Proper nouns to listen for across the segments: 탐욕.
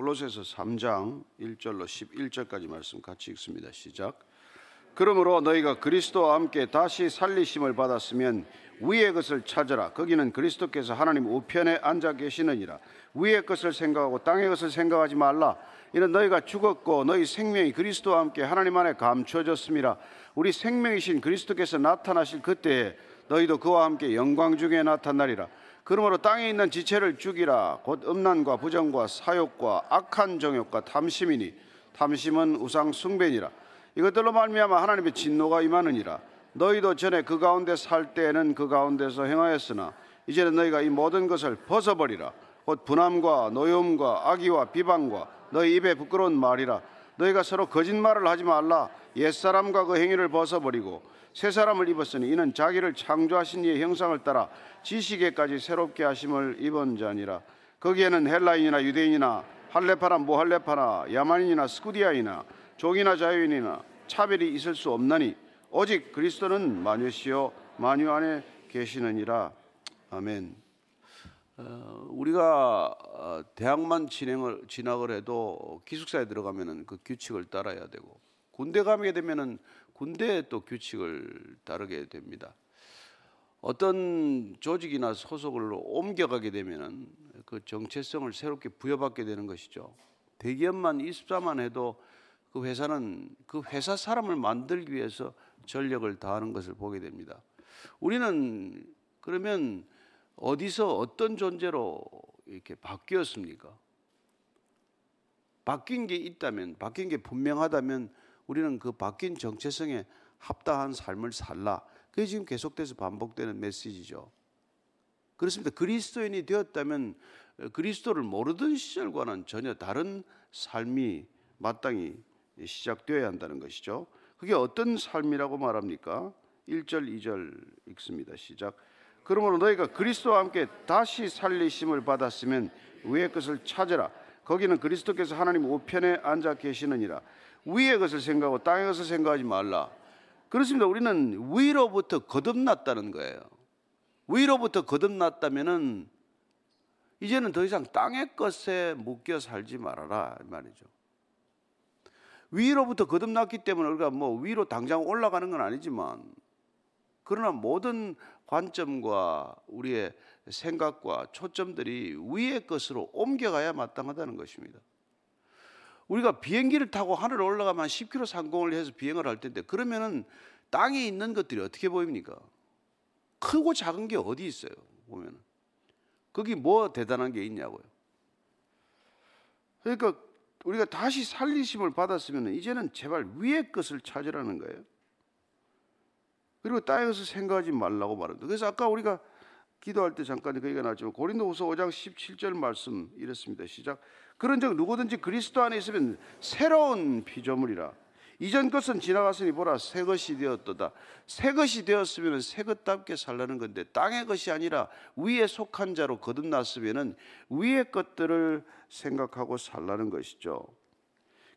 골로새서 3장 1절로 11절까지 말씀 같이 읽습니다. 시작. 그러므로 너희가 그리스도와 함께 다시 살리심을 받았으면 위의 것을 찾으라. 거기는 그리스도께서 하나님 우편에 앉아 계시느니라. 위의 것을 생각하고 땅의 것을 생각하지 말라. 이는 너희가 죽었고 너희 생명이 그리스도와 함께 하나님 안에 감춰졌음이라. 우리 생명이신 그리스도께서 나타나실 그때에 너희도 그와 함께 영광 중에 나타나리라. 그러므로 땅에 있는 지체를 죽이라. 곧 음란과 부정과 사욕과 악한 정욕과 탐심이니 탐심은 우상 숭배니라. 이것들로 말미암아 하나님의 진노가 임하느니라. 너희도 전에 그 가운데 살 때에는 그 가운데서 행하였으나 이제는 너희가 이 모든 것을 벗어버리라. 곧 분함과 노염과 악의와 비방과 너희 입에 부끄러운 말이라. 너희가 서로 거짓말을 하지 말라. 옛사람과 그 행위를 벗어버리고 새 사람을 입었으니 이는 자기를 창조하신 이의 형상을 따라 지식에까지 새롭게 하심을 입은 자니라. 거기에는 헬라인이나 유대인이나 할레파나 무할레파나 야만인이나 스쿠디아이나 종이나 자유인이나 차별이 있을 수 없나니 오직 그리스도는 만유시요 만유 안에 계시느니라. 아멘. 우리가 대학만 진학을 해도 기숙사에 들어가면은 그 규칙을 따라야 되고, 군대 가게 되면은 군대에 또 규칙을 따르게 됩니다. 어떤 조직이나 소속을 옮겨가게 되면은 그 정체성을 새롭게 부여받게 되는 것이죠. 대기업만 입사만 해도 그 회사는 그 회사 사람을 만들기 위해서 전력을 다하는 것을 보게 됩니다. 우리는 그러면 어디서 어떤 존재로 이렇게 바뀌었습니까? 바뀐 게 있다면, 바뀐 게 분명하다면 우리는 그 바뀐 정체성에 합당한 삶을 살라. 그게 지금 계속돼서 반복되는 메시지죠. 그렇습니다. 그리스도인이 되었다면 그리스도를 모르던 시절과는 전혀 다른 삶이 마땅히 시작되어야 한다는 것이죠. 그게 어떤 삶이라고 말합니까? 1절 2절 읽습니다. 시작. 그러므로 너희가 그리스도와 함께 다시 살리심을 받았으면 위의 것을 찾으라. 거기는 그리스도께서 하나님 우편에 앉아 계시느니라. 위의 것을 생각하고 땅의 것을 생각하지 말라. 그렇습니다. 우리는 위로부터 거듭났다는 거예요. 위로부터 거듭났다면은 이제는 더 이상 땅의 것에 묶여 살지 말아라 이 말이죠. 위로부터 거듭났기 때문에 우리가 뭐 위로 당장 올라가는 건 아니지만, 그러나 모든 관점과 우리의 생각과 초점들이 위의 것으로 옮겨가야 마땅하다는 것입니다. 우리가 비행기를 타고 하늘을 올라가면 10km 상공을 해서 비행을 할 텐데, 그러면은 땅에 있는 것들이 어떻게 보입니까? 크고 작은 게 어디 있어요? 보면은 거기 뭐 대단한 게 있냐고요. 그러니까 우리가 다시 살리심을 받았으면 이제는 제발 위의 것을 찾으라는 거예요. 그리고 땅에 가서 생각하지 말라고 말합니다. 그래서 아까 우리가 기도할 때 잠깐 그 얘기가 나왔지만 고린도후서 5장 17절 말씀 이랬습니다. 시작. 그런즉 누구든지 그리스도 안에 있으면 새로운 피조물이라. 이전 것은 지나갔으니 보라 새 것이 되었도다. 새 것이 되었으면 새 것답게 살라는 건데, 땅의 것이 아니라 위에 속한 자로 거듭났으면 위의 것들을 생각하고 살라는 것이죠.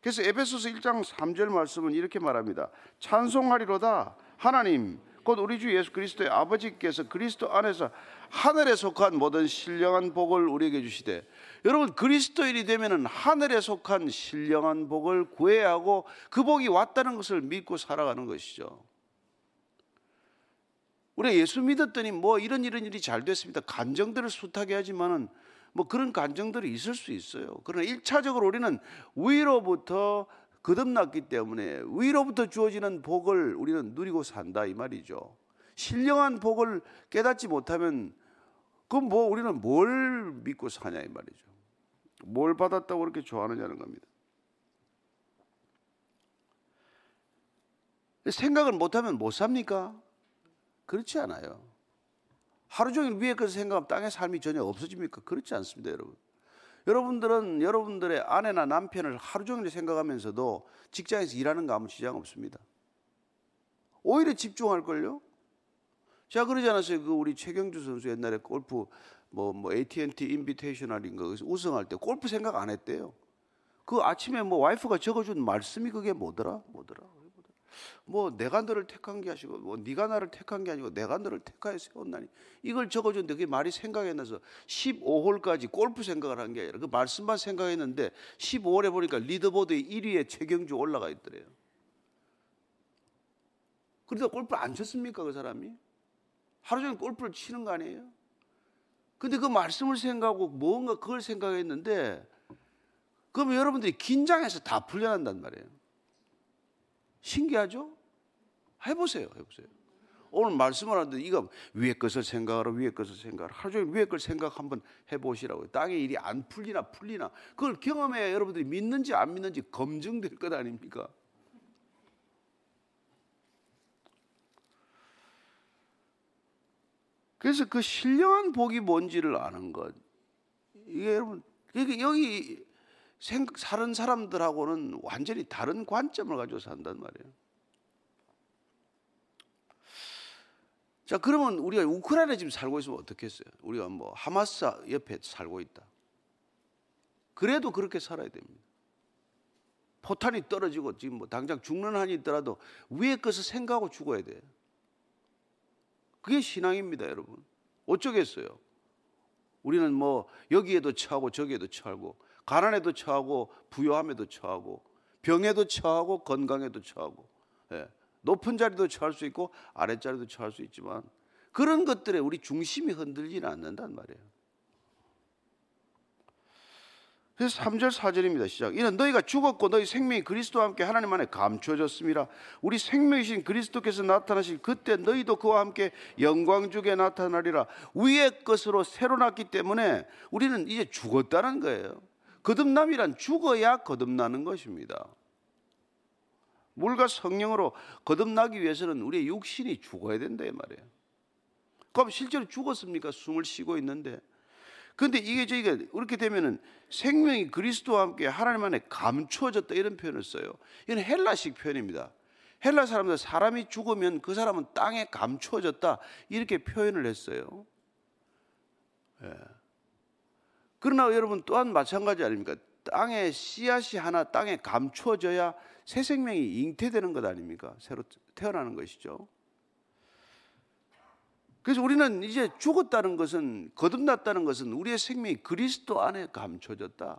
그래서 에베소서 1장 3절 말씀은 이렇게 말합니다. 찬송하리로다 하나님 곧 우리 주 예수 그리스도의 아버지께서 그리스도 안에서 하늘에 속한 모든 신령한 복을 우리에게 주시되. 여러분, 그리스도인이 되면 하늘에 속한 신령한 복을 구해야 하고 그 복이 왔다는 것을 믿고 살아가는 것이죠. 우리가 예수 믿었더니 뭐 이런 일이 잘 됐습니다. 간정들을 숱하게 하지만은 뭐 그런 간정들이 있을 수 있어요. 그러나 1차적으로 우리는 위로부터 거듭났기 때문에 위로부터 주어지는 복을 우리는 누리고 산다 이 말이죠. 신령한 복을 깨닫지 못하면 그럼 뭐 우리는 뭘 믿고 사냐 이 말이죠. 뭘 받았다고 그렇게 좋아하느냐는 겁니다. 생각을 못하면 못 삽니까? 그렇지 않아요. 하루 종일 위에 것을 생각하면 땅의 삶이 전혀 없어집니까? 그렇지 않습니다, 여러분. 여러분들은 여러분들의 아내나 남편을 하루 종일 생각하면서도 직장에서 일하는 거 아무 지장 없습니다. 오히려 집중할걸요? 제가 그러지 않았어요? 그 우리 최경주 선수 옛날에 골프 뭐 AT&T 인비테이셔널인가 그래서 우승할 때 골프 생각 안 했대요. 그 아침에 뭐 와이프가 적어준 말씀이 그게 뭐더라? 뭐 내가 너를 택한 게 아니고 뭐 네가 나를 택한 게 아니고 내가 너를 택하여 세웠나니 이걸 적어줬는데 그게 말이 생각이 안 나서 15홀까지 골프 생각을 한 게 아니라 그 말씀만 생각했는데 15홀에 보니까 리더보드의 1위에 최경주 올라가 있더래요. 그러다 골프를 안 쳤습니까 그 사람이? 하루 종일 골프를 치는 거 아니에요? 근데 그 말씀을 생각하고 뭔가 그걸 생각했는데 그러면 여러분들이 긴장해서 다 풀려난단 말이에요. 신기하죠? 해보세요. 오늘 말씀을 하는데 이거 위에 것을 생각하라, 하루 종일 위에 걸 생각 한번 해보시라고요. 땅의 일이 안 풀리나 그걸 경험해야 여러분들이 믿는지 안 믿는지 검증될 것 아닙니까? 그래서 그 신령한 복이 뭔지를 아는 것. 이게 여러분, 여기 사는 사람들하고는 완전히 다른 관점을 가지고 산단 말이에요. 자, 그러면 우리가 우크라이나에 지금 살고 있으면 어떻겠어요? 우리가 뭐 하마스 옆에 살고 있다. 그래도 그렇게 살아야 됩니다. 포탄이 떨어지고 지금 뭐 당장 죽는 한이 있더라도 위에 것을 생각하고 죽어야 돼요. 그게 신앙입니다, 여러분. 어쩌겠어요? 우리는 뭐 여기에도 처하고 저기에도 처하고 가난에도 처하고 부요함에도 처하고 병에도 처하고 건강에도 처하고 예. 높은 자리도 처할 수 있고 아래 자리도 처할 수 있지만 그런 것들에 우리 중심이 흔들리지 않는단 말이에요. 그래서 3절 4절입니다. 시작. 이는 너희가 죽었고 너희 생명이 그리스도와 함께 하나님 안에 감추어졌습니다. 우리 생명이신 그리스도께서 나타나실 그때 너희도 그와 함께 영광주게 나타나리라. 위의 것으로 새로 났기 때문에 우리는 이제 죽었다는 거예요. 거듭남이란 죽어야 거듭나는 것입니다. 물과 성령으로 거듭나기 위해서는 우리의 육신이 죽어야 된다 이 말이에요. 그럼 실제로 죽었습니까? 숨을 쉬고 있는데. 그런데 이게 저희가 이렇게 되면은 생명이 그리스도와 함께 하나님 안에 감추어졌다 이런 표현을 써요. 이건 헬라식 표현입니다. 헬라 사람들 사람이 죽으면 그 사람은 땅에 감추어졌다 이렇게 표현을 했어요. 예. 그러나 여러분 또한 마찬가지 아닙니까? 땅에 씨앗이 하나 땅에 감추어져야 새 생명이 잉태되는 것 아닙니까? 새로 태어나는 것이죠. 그래서 우리는 이제 죽었다는 것은 거듭났다는 것은 우리의 생명이 그리스도 안에 감춰졌다.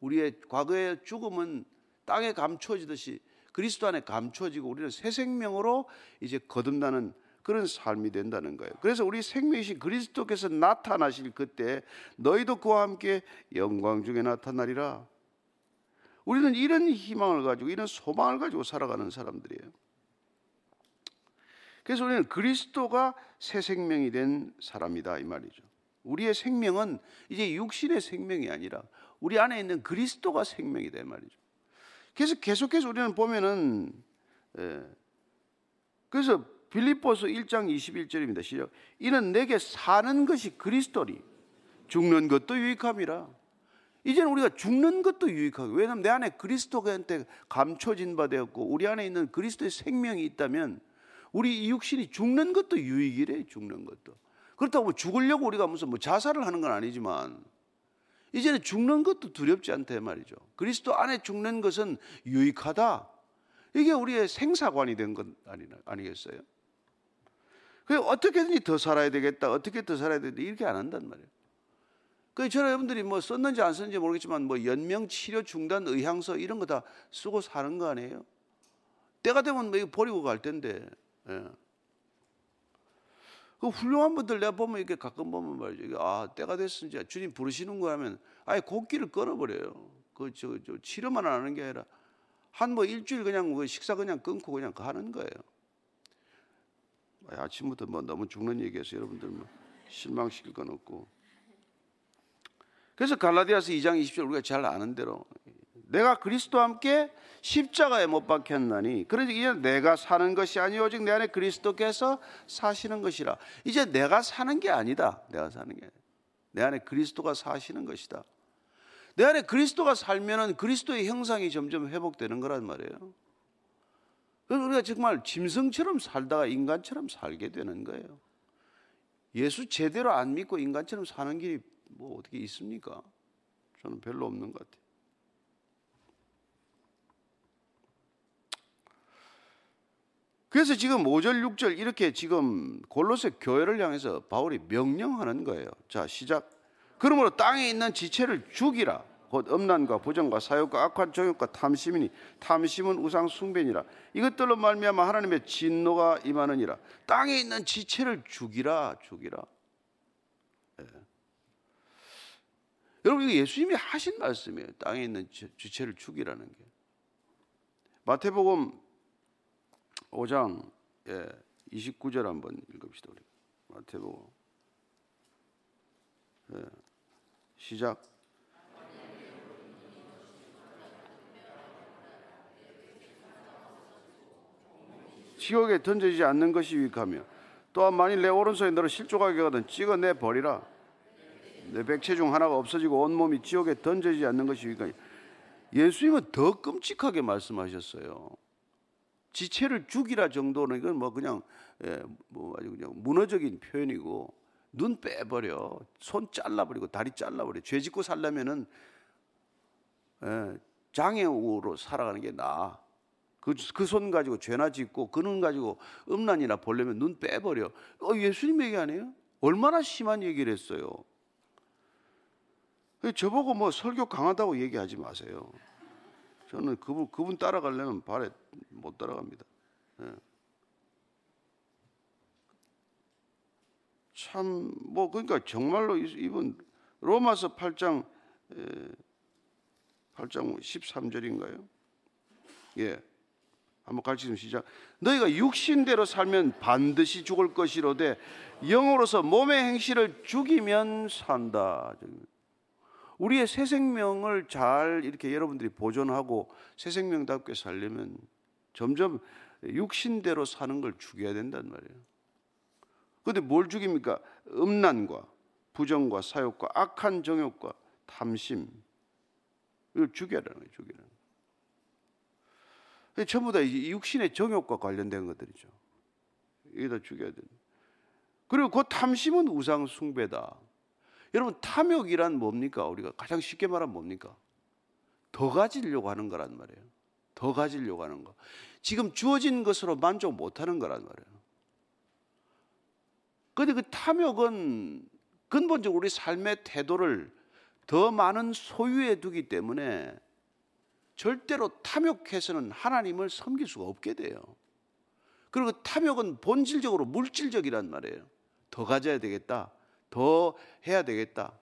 우리의 과거의 죽음은 땅에 감춰지듯이 그리스도 안에 감춰지고 우리는 새 생명으로 이제 거듭나는 그런 삶이 된다는 거예요. 그래서 우리 생명이신 그리스도께서 나타나실 그때 너희도 그와 함께 영광 중에 나타나리라. 우리는 이런 희망을 가지고 이런 소망을 가지고 살아가는 사람들이에요. 그래서 우리는 그리스도가 새 생명이 된 사람이다 이 말이죠. 우리의 생명은 이제 육신의 생명이 아니라 우리 안에 있는 그리스도가 생명이다 이 말이죠. 그래서 계속해서 우리는 보면은 그래서 빌립보서 1장 21절입니다. 시작. 이는 내게 사는 것이 그리스도니 죽는 것도 유익함이라. 이제는 우리가 죽는 것도 유익하고 왜냐하면 내 안에 그리스도한테 감춰진 바 되었고 우리 안에 있는 그리스도의 생명이 있다면 우리 육신이 죽는 것도 유익이래. 죽는 것도. 그렇다고 뭐 죽으려고 우리가 무슨 뭐 자살을 하는 건 아니지만 이제는 죽는 것도 두렵지 않다 말이죠. 그리스도 안에 죽는 것은 유익하다. 이게 우리의 생사관이 된 건 아니겠어요? 그래 어떻게든지 더 살아야 되겠다. 이렇게 안 한단 말이에요. 그 저는 여러분들이 뭐 썼는지 안 썼는지 모르겠지만 뭐 연명 치료 중단 의향서 이런 거 다 쓰고 사는 거 아니에요? 때가 되면 뭐 이거 버리고 갈 텐데. 예. 그 훌륭한 분들 내가 보면 이렇게 가끔 보면 말이죠. 아 때가 됐으니 주님 부르시는 거 하면 아예 곡기를 끊어버려요. 그 저 치료만 안 하는 게 아니라 한 뭐 일주일 그냥 식사 그냥 끊고 그냥 하는 거예요. 아침부터 뭐 너무 죽는 얘기해서 여러분들 뭐 실망시킬 건 없고. 그래서 갈라디아서 2장 20절 우리가 잘 아는 대로 내가 그리스도와 함께 십자가에 못 박혔나니 그러니 이제 내가 사는 것이 아니오 오직 내 안에 그리스도께서 사시는 것이라. 이제 내가 사는 게 아니다. 내가 사는 게 내 안에 그리스도가 사시는 것이다. 내 안에 그리스도가 살면은 그리스도의 형상이 점점 회복되는 거란 말이에요. 그래서 우리가 정말 짐승처럼 살다가 인간처럼 살게 되는 거예요. 예수 제대로 안 믿고 인간처럼 사는 길이 뭐 어떻게 있습니까? 저는 별로 없는 것 같아요. 그래서 지금 5절, 6절 이렇게 지금 골로새 교회를 향해서 바울이 명령하는 거예요. 자, 시작. 그러므로 땅에 있는 지체를 죽이라. 곧 음란과 부정과 사욕과 악한 정욕과 탐심이니 탐심은 우상 숭배니라. 이것들로 말미암아 하나님의 진노가 임하느니라. 땅에 있는 지체를 죽이라, 죽이라. 예. 여러분, 이거 예수님이 하신 말씀이에요. 땅에 있는 지체를 죽이라는 게. 마태복음 5장 29절 한번 읽읍시다. 우리 마태복음 시작. 지옥에 던져지지 않는 것이 유익하며 또한 만일 내 오른손이 너를 실족하게 하거든 찍어내 버리라. 내 백체 중 하나가 없어지고 온몸이 지옥에 던져지지 않는 것이 유익하니. 예수님은 더 끔찍하게 말씀하셨어요. 지체를 죽이라 정도는 이건 뭐 그냥 아주 그냥 문어적인 표현이고, 눈 빼버려, 손 잘라버리고 다리 잘라버려. 죄 짓고 살려면은 장애우로 살아가는 게 나아. 그 손 가지고 죄나 짓고 그 눈 가지고 음란이나 보려면 눈 빼버려. 예수님 얘기 아니에요? 얼마나 심한 얘기를 했어요. 저보고 뭐 설교 강하다고 얘기하지 마세요. 저는 그분 따라가려면 발에 못 따라갑니다. 예. 참 뭐 그러니까 정말로 이분 로마서 8장 13절인가요? 예, 한번 같이 좀 시작. 너희가 육신대로 살면 반드시 죽을 것이로되 영으로서 몸의 행실을 죽이면 산다. 우리의 새 생명을 잘 이렇게 여러분들이 보존하고 새 생명답게 살려면 점점 육신대로 사는 걸 죽여야 된단 말이에요. 그런데 뭘 죽입니까? 음란과 부정과 사욕과 악한 정욕과 탐심, 이걸 죽여라는 거예요. 죽이라는 거예요. 전부 다 이 육신의 정욕과 관련된 것들이죠. 이게 다 죽여야 돼요. 그리고 그 탐심은 우상 숭배다. 여러분, 탐욕이란 뭡니까? 우리가 가장 쉽게 말하면 뭡니까? 더 가지려고 하는 거란 말이에요. 더 가지려고 하는 거. 지금 주어진 것으로 만족 못하는 거란 말이에요. 그런데 그 탐욕은 근본적으로 우리 삶의 태도를 더 많은 소유에 두기 때문에 절대로 탐욕해서는 하나님을 섬길 수가 없게 돼요. 그리고 탐욕은 본질적으로 물질적이란 말이에요. 더 가져야 되겠다, 더 해야 되겠다.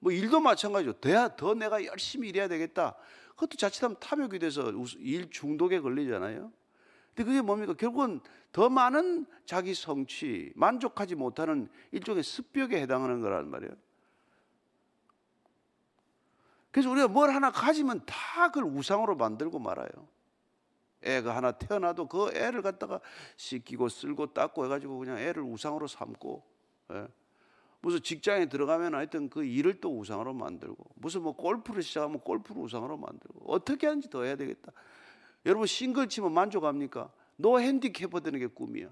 뭐 일도 마찬가지죠. 더 내가 열심히 일해야 되겠다. 그것도 자칫하면 탐욕이 돼서 일 중독에 걸리잖아요. 근데 그게 뭡니까? 결국은 더 많은 자기 성취, 만족하지 못하는 일종의 습벽에 해당하는 거란 말이에요. 그래서 우리가 뭘 하나 가지면 다 그걸 우상으로 만들고 말아요. 애가 하나 태어나도 그 애를 갖다가 씻기고 쓸고 닦고 해가지고 그냥 애를 우상으로 삼고, 예. 무슨 직장에 들어가면 하여튼 그 일을 또 우상으로 만들고, 무슨 뭐 골프를 시작하면 골프를 우상으로 만들고, 어떻게 하는지 더 해야 되겠다. 여러분, 싱글 치면 만족합니까? 노 핸디캐퍼 되는 게 꿈이야.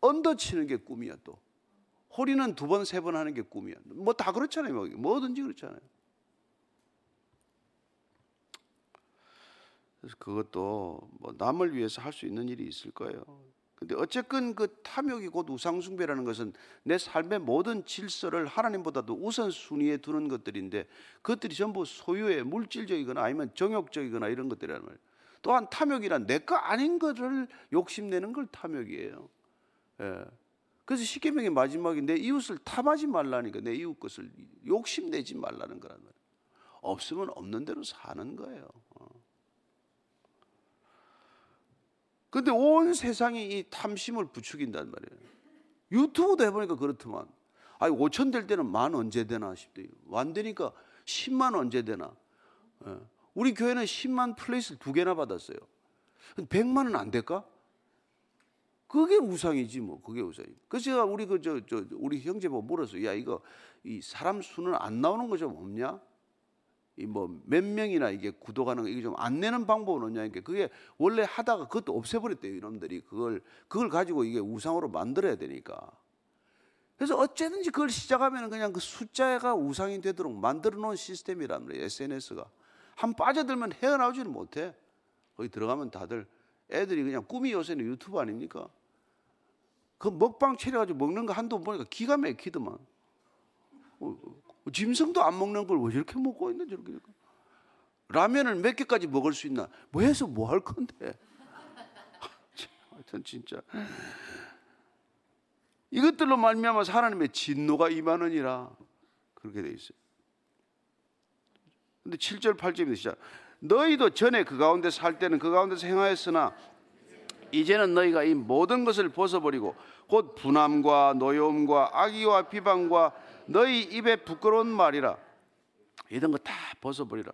언더 치는 게 꿈이야. 또 홀인원 2번, 3번 하는 게 꿈이야. 뭐 다 그렇잖아요. 뭐든지 그렇잖아요. 그래서 그것도 뭐 남을 위해서 할 수 있는 일이 있을 거예요. 근데 어쨌건 그 탐욕이 곧 우상숭배라는 것은 내 삶의 모든 질서를 하나님보다도 우선순위에 두는 것들인데, 그것들이 전부 소유의 물질적이거나 아니면 정욕적이거나 이런 것들이란 말이에요. 또한 탐욕이란 내 거 아닌 것을 욕심내는 걸 탐욕이에요. 예. 그래서 십계명의 마지막에 내 이웃을 탐하지 말라니까, 내 이웃 것을 욕심내지 말라는 거란 말이에요. 없으면 없는 대로 사는 거예요. 근데 온 세상이 이 탐심을 부추긴단 말이에요. 유튜브도 해보니까 그렇더만. 아니, 5천 될 때는 만 언제 되나 싶더니, 완 되니까 10만 언제 되나. 예. 우리 교회는 10만 플레이스를 2개나 받았어요. 100만은 안 될까? 그게 우상이지 뭐. 그게 우상이지. 그래서 제가 우리 우리 형제 보고 물었어요. 야, 이거 이 사람 수는 안 나오는 거 좀 없냐? 뭐 몇 명이나 이게 구독하는 거 이게 좀 안 내는 방법은 없냐. 이게 그게 원래 하다가 그것도 없애버렸대요. 이놈들이 그걸 가지고 이게 우상으로 만들어야 되니까. 그래서 어쨌든지 그걸 시작하면 그냥 그 숫자가 우상이 되도록 만들어 놓은 시스템이란 말이에요. SNS가 한 빠져들면 헤어나오지는 못해. 거기 들어가면 다들 애들이 그냥 꿈이 요새는 유튜브 아닙니까? 그 먹방 차려가지고 먹는 거 한두 번 보니까 기가 막히더만. 짐승도 안 먹는 걸 왜 저렇게 먹고 있나 저렇게. 라면을 몇 개까지 먹을 수 있나? 뭐 해서 뭐 할 건데? 하여튼 진짜 이것들로 말미암아 하나님의 진노가 임하느니라 그렇게 돼 있어요. 근데 7절 8절입니다. 시작. 너희도 전에 그 가운데 살 때는 그 가운데서 행하였으나 이제는 너희가 이 모든 것을 벗어버리고 곧 분함과 노여움과 악의와 비방과 너희 입에 부끄러운 말이라 이런 거 다 벗어버리라.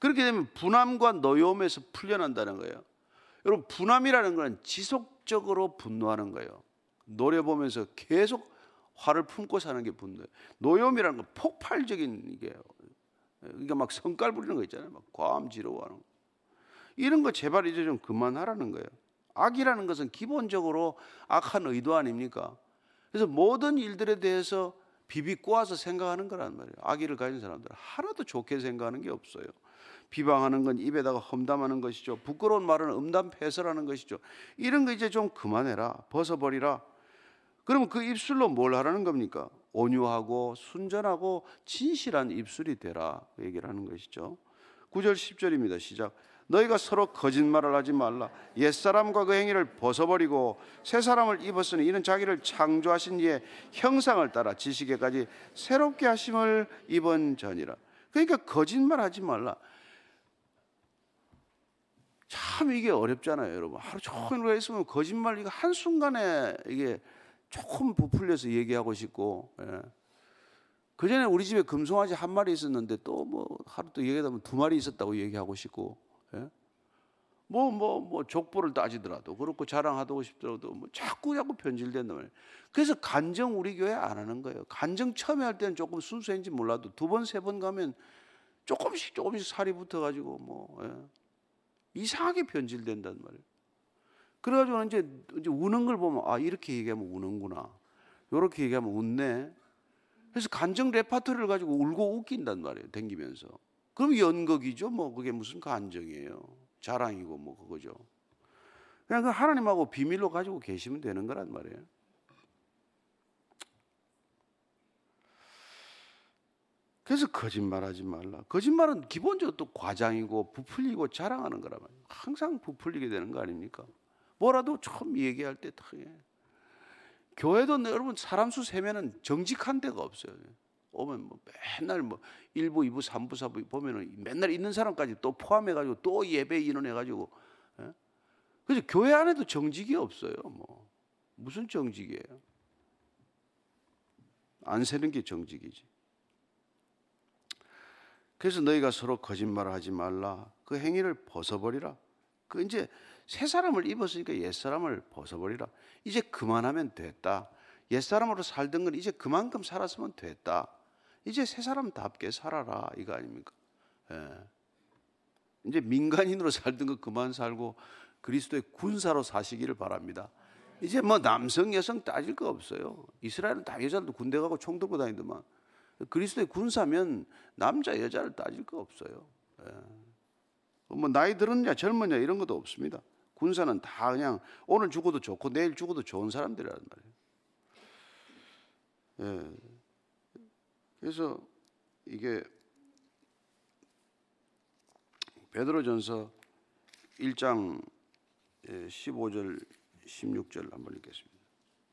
그렇게 되면 분함과 노여움에서 풀려난다는 거예요. 여러분, 분함이라는 건 지속적으로 분노하는 거예요. 노려보면서 계속 화를 품고 사는 게 분노예요. 노여움이라는 건 폭발적인 게, 그러니까 막 성깔 부리는 거 있잖아요. 막 과음지러워하는 거. 이런 거 제발 이제 좀 그만하라는 거예요. 악이라는 것은 기본적으로 악한 의도 아닙니까? 그래서 모든 일들에 대해서 비비꼬아서 생각하는 거란 말이에요. 악의를 가진 사람들은 하나도 좋게 생각하는 게 없어요. 비방하는 건 입에다가 험담하는 것이죠. 부끄러운 말은 음담패설하는 것이죠. 이런 거 이제 좀 그만해라. 벗어버리라. 그러면 그 입술로 뭘 하라는 겁니까? 온유하고 순전하고 진실한 입술이 되라 얘기를 하는 것이죠. 9절 10절입니다. 시작. 너희가 서로 거짓말을 하지 말라. 옛사람과 그 행위를 벗어버리고 새 사람을 입었으니 이는 자기를 창조하신 이의 형상을 따라 지식에까지 새롭게 하심을 입은 자니라. 그러니까 거짓말하지 말라. 참 이게 어렵잖아요, 여러분. 하루 종일 있으면 거짓말 이거 한 순간에 이게 조금 부풀려서 얘기하고 싶고. 예. 그 전에 우리 집에 금송아지 한 마리 있었는데 또 뭐 하루 또 얘기하다 보면 두 마리 있었다고 얘기하고 싶고. 예. 족보를 따지더라도 그렇고 자랑하고 싶더라도 뭐 자꾸 변질된단 말이에요. 그래서 간정 우리 교회 안 하는 거예요. 간정 처음에 할 때는 조금 순수했는지 몰라도 두 번 세 번 가면 조금씩 살이 붙어가지고 뭐 예. 이상하게 변질된단 말이에요. 그래가지고 이제 우는 걸 보면 아 이렇게 얘기하면 우는구나, 이렇게 얘기하면 웃네. 그래서 간정 레파토리를 가지고 울고 웃긴단 말이에요. 댕기면서. 그럼 연극이죠. 뭐 그게 무슨 간정이에요. 자랑이고 뭐 그거죠. 그냥 하나님하고 비밀로 가지고 계시면 되는 거란 말이에요. 그래서 거짓말하지 말라. 거짓말은 기본적으로 또 과장이고 부풀리고 자랑하는 거란 말이에요. 항상 부풀리게 되는 거 아닙니까? 뭐라도 처음 얘기할 때 다 해. 교회도 여러분 사람 수 세면은 정직한 데가 없어요. 오면 뭐 맨날 뭐 1부, 2부, 3부, 4부 보면은 맨날 있는 사람까지 또 포함해가지고 또 예배 인원해가지고. 예? 그래서 교회 안에도 정직이 없어요. 뭐 무슨 정직이에요? 안 세는 게 정직이지. 그래서 너희가 서로 거짓말을 하지 말라. 그 행위를 벗어버리라. 그 이제 새 사람을 입었으니까 옛 사람을 벗어버리라. 이제 그만하면 됐다. 옛 사람으로 살던 건 이제 그만큼 살았으면 됐다. 이제 새 사람답게 살아라 이거 아닙니까? 예. 이제 민간인으로 살던 거 그만 살고 그리스도의 군사로 사시기를 바랍니다. 이제 뭐 남성 여성 따질 거 없어요. 이스라엘은 다 여자들도 군대 가고 총 들고 다니더만. 그리스도의 군사면 남자 여자를 따질 거 없어요. 예. 뭐 나이 들었냐 젊었냐 이런 것도 없습니다. 군사는 다 그냥 오늘 죽어도 좋고 내일 죽어도 좋은 사람들이란 말이에요. 예. 그래서 이게 베드로전서 1장 15절 16절 한번 읽겠습니다.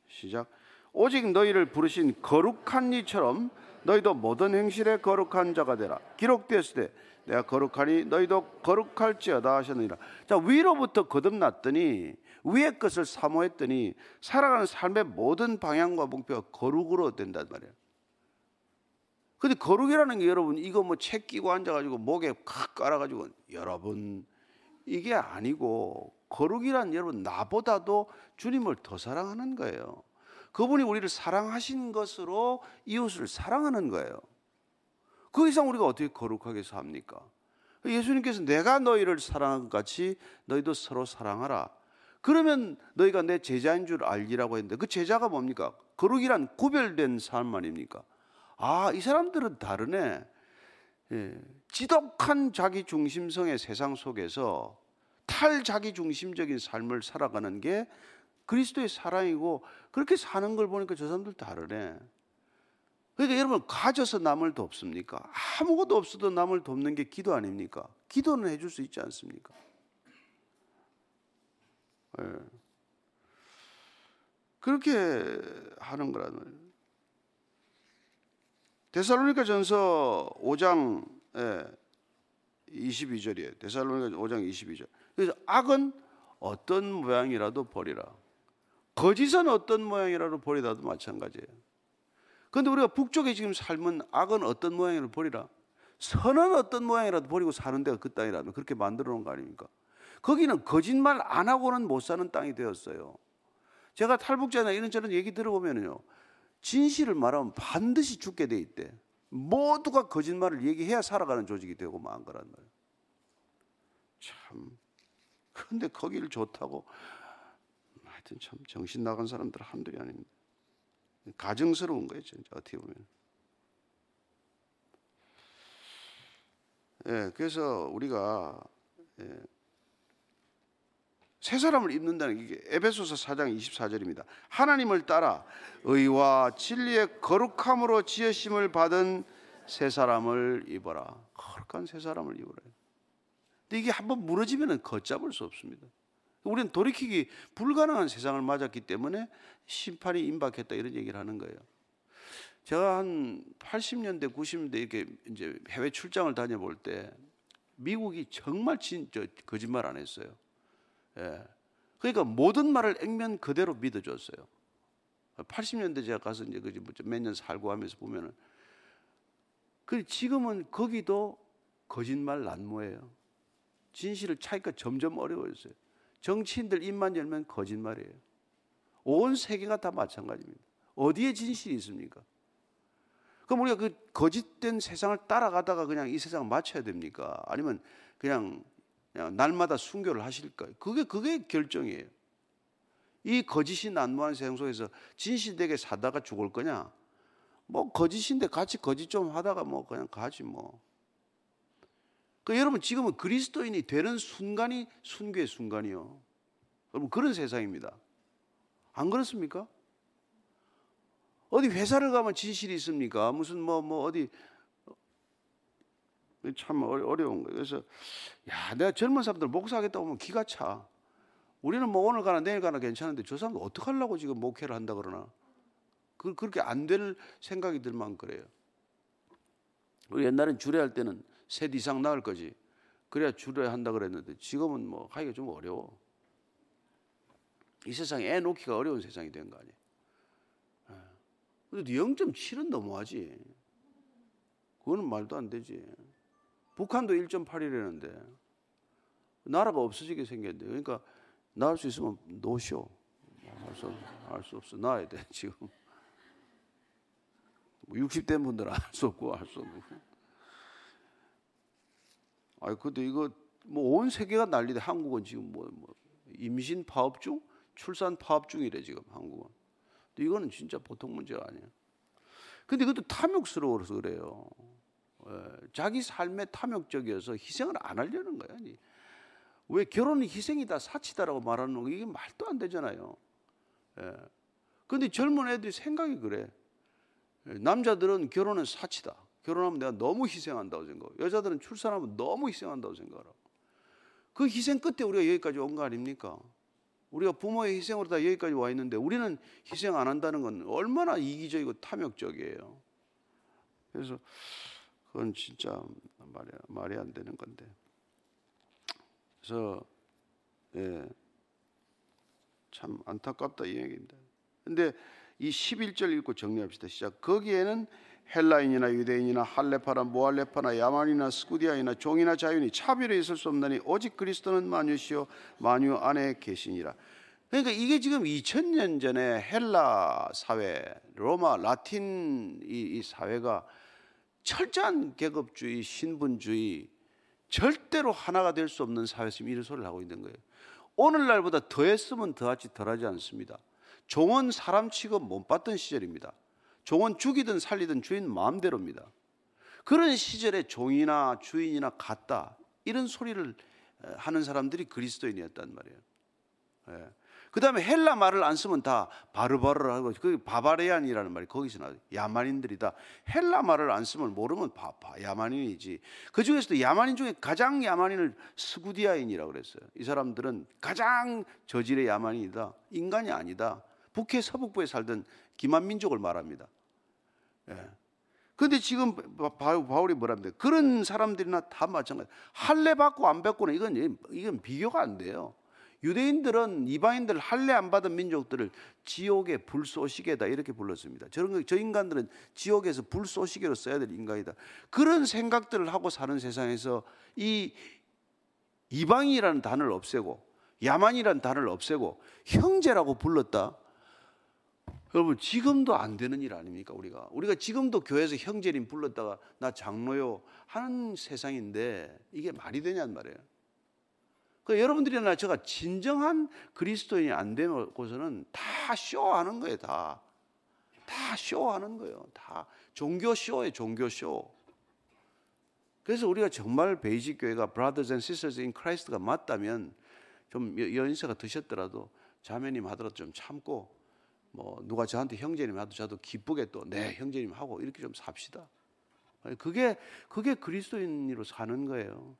시작. 오직 너희를 부르신 거룩한 이처럼 너희도 모든 행실에 거룩한 자가 되라. 기록되었을 때 내가 거룩하니 너희도 거룩할지어다 하셨느니라. 자, 위로부터 거듭났더니 위의 것을 사모했더니 살아가는 삶의 모든 방향과 목표가 거룩으로 된단 말이에요. 근데 거룩이라는 게 여러분 이거 뭐 책 끼고 앉아가지고 목에 칵 깔아가지고 여러분 이게 아니고 거룩이란 여러분 나보다도 주님을 더 사랑하는 거예요. 그분이 우리를 사랑하신 것으로 이웃을 사랑하는 거예요. 그 이상 우리가 어떻게 거룩하게 삽니까? 예수님께서 내가 너희를 사랑한 것 같이 너희도 서로 사랑하라. 그러면 너희가 내 제자인 줄 알리라고 했는데 그 제자가 뭡니까? 거룩이란 구별된 삶 아닙니까? 아, 이 사람들은 다르네. 예, 지독한 자기 중심성의 세상 속에서 탈자기중심적인 삶을 살아가는 게 그리스도의 사랑이고, 그렇게 사는 걸 보니까 저 사람들 다르네. 그러니까 여러분, 가져서 남을 돕습니까? 아무것도 없어도 남을 돕는 게 기도 아닙니까? 기도는 해줄 수 있지 않습니까? 네. 그렇게 하는 거란 말이에요. 데살로니가 전서 5장 22절이에요. 데살로니가 5장 22절. 그래서 악은 어떤 모양이라도 버리라. 거짓은 어떤 모양이라도 버리다도 마찬가지예요. 그런데 우리가 북쪽에 지금 삶은 악은 어떤 모양이라도 버리라, 선은 어떤 모양이라도 버리고 사는 데가 그 땅이라면 그렇게 만들어 놓은 거 아닙니까? 거기는 거짓말 안 하고는 못 사는 땅이 되었어요. 제가 탈북자나 이런저런 얘기 들어보면요, 진실을 말하면 반드시 죽게 돼 있대. 모두가 거짓말을 얘기해야 살아가는 조직이 되고 만 거란 말이에요. 참, 그런데 거기를 좋다고, 하여튼 참 정신 나간 사람들 한둘이 아닙니다. 가증스러운 거예요, 진짜 어떻게 보면. 예, 그래서 우리가 새 사람을 입는다는 게 에베소서 4장 24절입니다. 하나님을 따라 의와 진리의 거룩함으로 지으심을 받은 새 사람을 입어라. 거룩한 새 사람을 입어라. 근데 이게 한번 무너지면 걷잡을 수 없습니다. 우리는 돌이키기 불가능한 세상을 맞았기 때문에 심판이 임박했다, 이런 얘기를 하는 거예요. 제가 한 80년대, 90년대 이렇게 이제 해외 출장을 다녀볼 때 미국이 정말 진짜 거짓말 안 했어요. 예. 그러니까 모든 말을 액면 그대로 믿어줬어요. 80년대 제가 가서 이제 몇 년 살고 하면서 보면은, 그 지금은 거기도 거짓말 난무예요. 진실을 찾기가 점점 어려워졌어요. 정치인들 입만 열면 거짓말이에요. 온 세계가 다 마찬가지입니다. 어디에 진실이 있습니까? 그럼 우리가 그 거짓된 세상을 따라가다가 그냥 이 세상 맞춰야 됩니까? 아니면 그냥 날마다 순교를 하실까요? 그게 결정이에요. 이 거짓이 난무하는 세상 속에서 진실되게 사다가 죽을 거냐? 뭐 거짓인데 같이 거짓 좀 하다가 뭐 그냥 가지 뭐. 그러니까 여러분, 지금은 그리스도인이 되는 순간이 순교의 순간이요. 여러분, 그런 세상입니다. 안 그렇습니까? 어디 회사를 가면 진실이 있습니까? 무슨 뭐 어디 참 어려운 거예요. 그래서 야, 내가 젊은 사람들 목사하겠다고 하면 기가 차. 우리는 뭐 오늘 가나 내일 가나 괜찮은데 저 사람들 어떻게 하려고 지금 목회를 한다 그러나, 그렇게 안 될 생각이 들만 그래요. 우리 옛날엔 주례할 때는 셋 이상 낳을 거지, 그래야 주례한다 그랬는데 지금은 뭐 하기가 좀 어려워. 이 세상에 애 놓기가 어려운 세상이 된 거 아니에요. 그래도 0.7은 넘어가지. 그거는 말도 안 되지. 북한도 1.8이라는데 나라가 없어지게 생겼는데, 그러니까 낳을 수 있으면 노쇼. 알 수 없어. 낳아야 돼 지금. 60대 분들은 알 수 없고 알 수 없고. 아이, 근데 이거 뭐 온 세계가 난리인데 한국은 지금 뭐 임신 파업 중, 출산 파업 중이래 지금 한국은. 근데 이거는 진짜 보통 문제가 아니야. 근데 그것도 탐욕스러워서 그래요. 자기 삶에 탐욕적이어서 희생을 안 하려는 거야. 왜 결혼은 희생이다, 사치다라고 말하는 거, 이게 말도 안 되잖아요. 그런데 젊은 애들이 생각이 그래. 남자들은 결혼은 사치다, 결혼하면 내가 너무 희생한다고 생각하고, 여자들은 출산하면 너무 희생한다고 생각하라고. 그 희생 끝에 우리가 여기까지 온 거 아닙니까? 우리가 부모의 희생으로 다 여기까지 와 있는데, 우리는 희생 안 한다는 건 얼마나 이기적이고 탐욕적이에요. 그래서 그건 진짜 말이 안 되는 건데. 그래서 참 안타깝다 이 얘기입니다. 그런데 이 11절 읽고 정리합시다. 시작. 거기에는 헬라인이나 유대인이나 할레파나 모할레파나 야만이나 스쿠디아이나 종이나 자유인이 차별이 있을 수 없나니 오직 그리스도는 만유시요 만유 안에 계시니라. 그러니까 이게 지금 2000년 전에 헬라 사회, 로마, 라틴 이 사회가 철저한 계급주의, 신분주의, 절대로 하나가 될 수 없는 사회에서 지금 이런 소리를 하고 있는 거예요. 오늘날보다 더했으면 더하지 덜하지 않습니다. 종은 사람 취급 못 받던 시절입니다. 종은 죽이든 살리든 주인 마음대로입니다. 그런 시절에 종이나 주인이나 같다, 이런 소리를 하는 사람들이 그리스도인이었단 말이에요. 예. 그 다음에 헬라 말을 안 쓰면 다 바르바르라고, 그 바바레안이라는 말이 거기서 나와요. 야만인들이다. 헬라 말을 안 쓰면 모르면 야만인이지. 그 중에서도 야만인 중에 가장 야만인을 스구디아인이라고 그랬어요. 이 사람들은 가장 저질의 야만인이다. 인간이 아니다. 북해 서북부에 살던 기만민족을 말합니다. 예. 근데 지금 바울이 뭐랍니까? 그런 사람들이나 다 마찬가지. 할례 받고 안 받고는 이건 비교가 안 돼요. 유대인들은 이방인들 할례 안 받은 민족들을 지옥의 불쏘시개다 이렇게 불렀습니다. 저 인간들은 지옥에서 불쏘시개로 써야 될 인간이다. 그런 생각들을 하고 사는 세상에서 이 이방인이라는 단어를 없애고 야만이라는 단어를 없애고 형제라고 불렀다. 여러분 지금도 안 되는 일 아닙니까? 우리가 지금도 교회에서 형제님 불렀다가 나 장로요 하는 세상인데 이게 말이 되냐는 말이에요. 그러니까 여러분들이나 제가 진정한 그리스도인이 안 되고서는 다 쇼하는 거예요. 다 쇼하는 거예요. 다 종교쇼예요. 종교쇼. 그래서 우리가 정말 베이직 교회가 Brothers and Sisters in Christ가 맞다면 좀 연세가 드셨더라도 자매님 하더라도 좀 참고 뭐 누가 저한테 형제님 하도 저도 기쁘게 또 네 형제님 하고 이렇게 좀 삽시다. 그게 그리스도인으로 사는 거예요.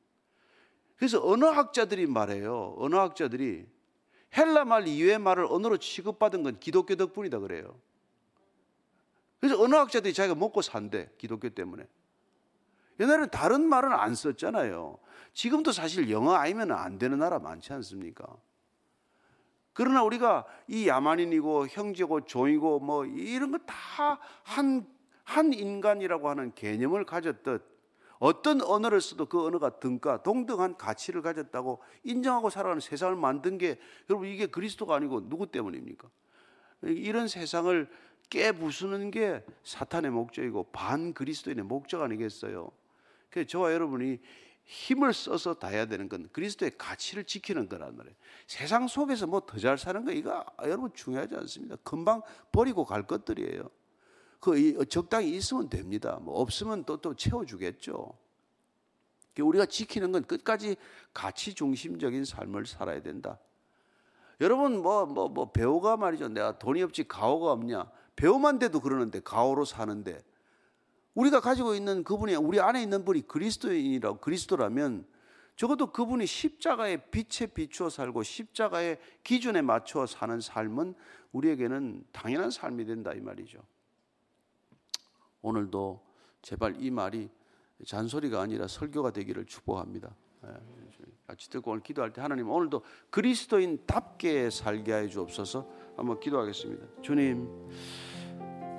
그래서 언어학자들이 말해요. 언어학자들이 헬라 말 이외의 말을 언어로 취급받은 건 기독교 덕분이다 그래요. 그래서 언어학자들이 자기가 먹고 산대. 기독교 때문에. 옛날에는 다른 말은 안 썼잖아요. 지금도 사실 영어 아니면 안 되는 나라 많지 않습니까? 그러나 우리가 이 야만인이고 형제고 종이고 뭐 이런 거 다 한 인간이라고 하는 개념을 가졌듯 어떤 언어를 써도 그 언어가 동등한 가치를 가졌다고 인정하고 살아가는 세상을 만든 게 여러분 이게 그리스도가 아니고 누구 때문입니까? 이런 세상을 깨부수는 게 사탄의 목적이고 반 그리스도인의 목적 아니겠어요? 그래서 저와 여러분이 힘을 써서 다 해야 되는 건 그리스도의 가치를 지키는 거란 말이에요. 세상 속에서 뭐 더 잘 사는 거 이거 여러분 중요하지 않습니다. 금방 버리고 갈 것들이에요. 그 적당히 있으면 됩니다. 뭐 없으면 또 채워주겠죠. 우리가 지키는 건 끝까지 가치 중심적인 삶을 살아야 된다. 여러분 뭐 배우가 말이죠. 내가 돈이 없지 가오가 없냐. 배우만 돼도 그러는데 가오로 사는데. 우리가 가지고 있는 그분이 우리 안에 있는 분이 그리스도인이라고 그리스도라면 적어도 그분이 십자가의 빛에 비추어 살고 십자가의 기준에 맞춰 사는 삶은 우리에게는 당연한 삶이 된다 이 말이죠. 오늘도 제발 이 말이 잔소리가 아니라 설교가 되기를 축복합니다. 같이 듣고 오늘 기도할 때 하나님 오늘도 그리스도인답게 살게 하여 주옵소서. 한번 기도하겠습니다. 주님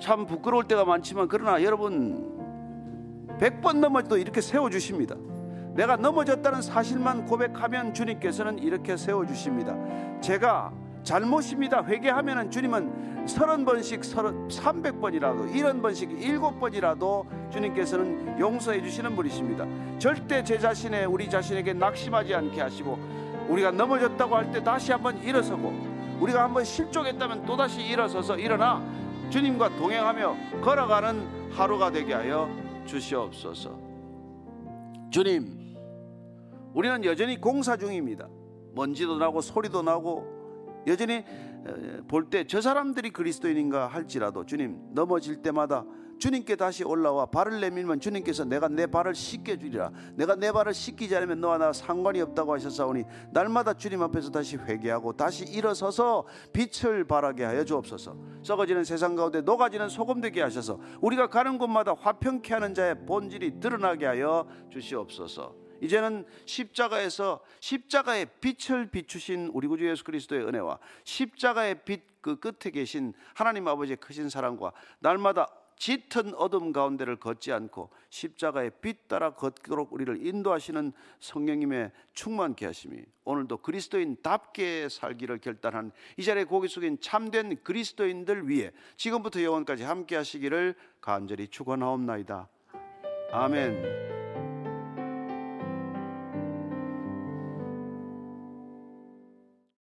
참 부끄러울 때가 많지만 그러나 여러분 100번 넘어져도 이렇게 세워주십니다. 내가 넘어졌다는 사실만 고백하면 주님께서는 이렇게 세워주십니다. 제가 잘못입니다 회개하면 주님은 30번씩 300번이라도 70번씩 7번이라도 주님께서는 용서해 주시는 분이십니다. 절대 우리 자신에게 낙심하지 않게 하시고 우리가 넘어졌다고 할 때 다시 한번 일어서고 우리가 한번 실족했다면 또다시 일어서서 일어나 주님과 동행하며 걸어가는 하루가 되게 하여 주시옵소서. 주님, 우리는 여전히 공사 중입니다. 먼지도 나고 소리도 나고 여전히 볼 때 저 사람들이 그리스도인인가 할지라도 주님 넘어질 때마다 주님께 다시 올라와 발을 내밀면 주님께서 내가 내 발을 씻겨주리라 내가 내 발을 씻기지 않으면 너와 나 상관이 없다고 하셨사오니 날마다 주님 앞에서 다시 회개하고 다시 일어서서 빛을 발하게 하여 주옵소서. 썩어지는 세상 가운데 녹아지는 소금되게 하셔서 우리가 가는 곳마다 화평케 하는 자의 본질이 드러나게 하여 주시옵소서. 이제는 십자가의 빛을 비추신 우리 구주 예수 그리스도의 은혜와 십자가의 빛 그 끝에 계신 하나님 아버지의 크신 사랑과 날마다 짙은 어둠 가운데를 걷지 않고 십자가의 빛 따라 걷도록 우리를 인도하시는 성령님의 충만케 하심이 오늘도 그리스도인답게 살기를 결단한 이 자리에 고개 숙인 참된 그리스도인들 위해 지금부터 영원까지 함께 하시기를 간절히 축원하옵나이다. 아멘.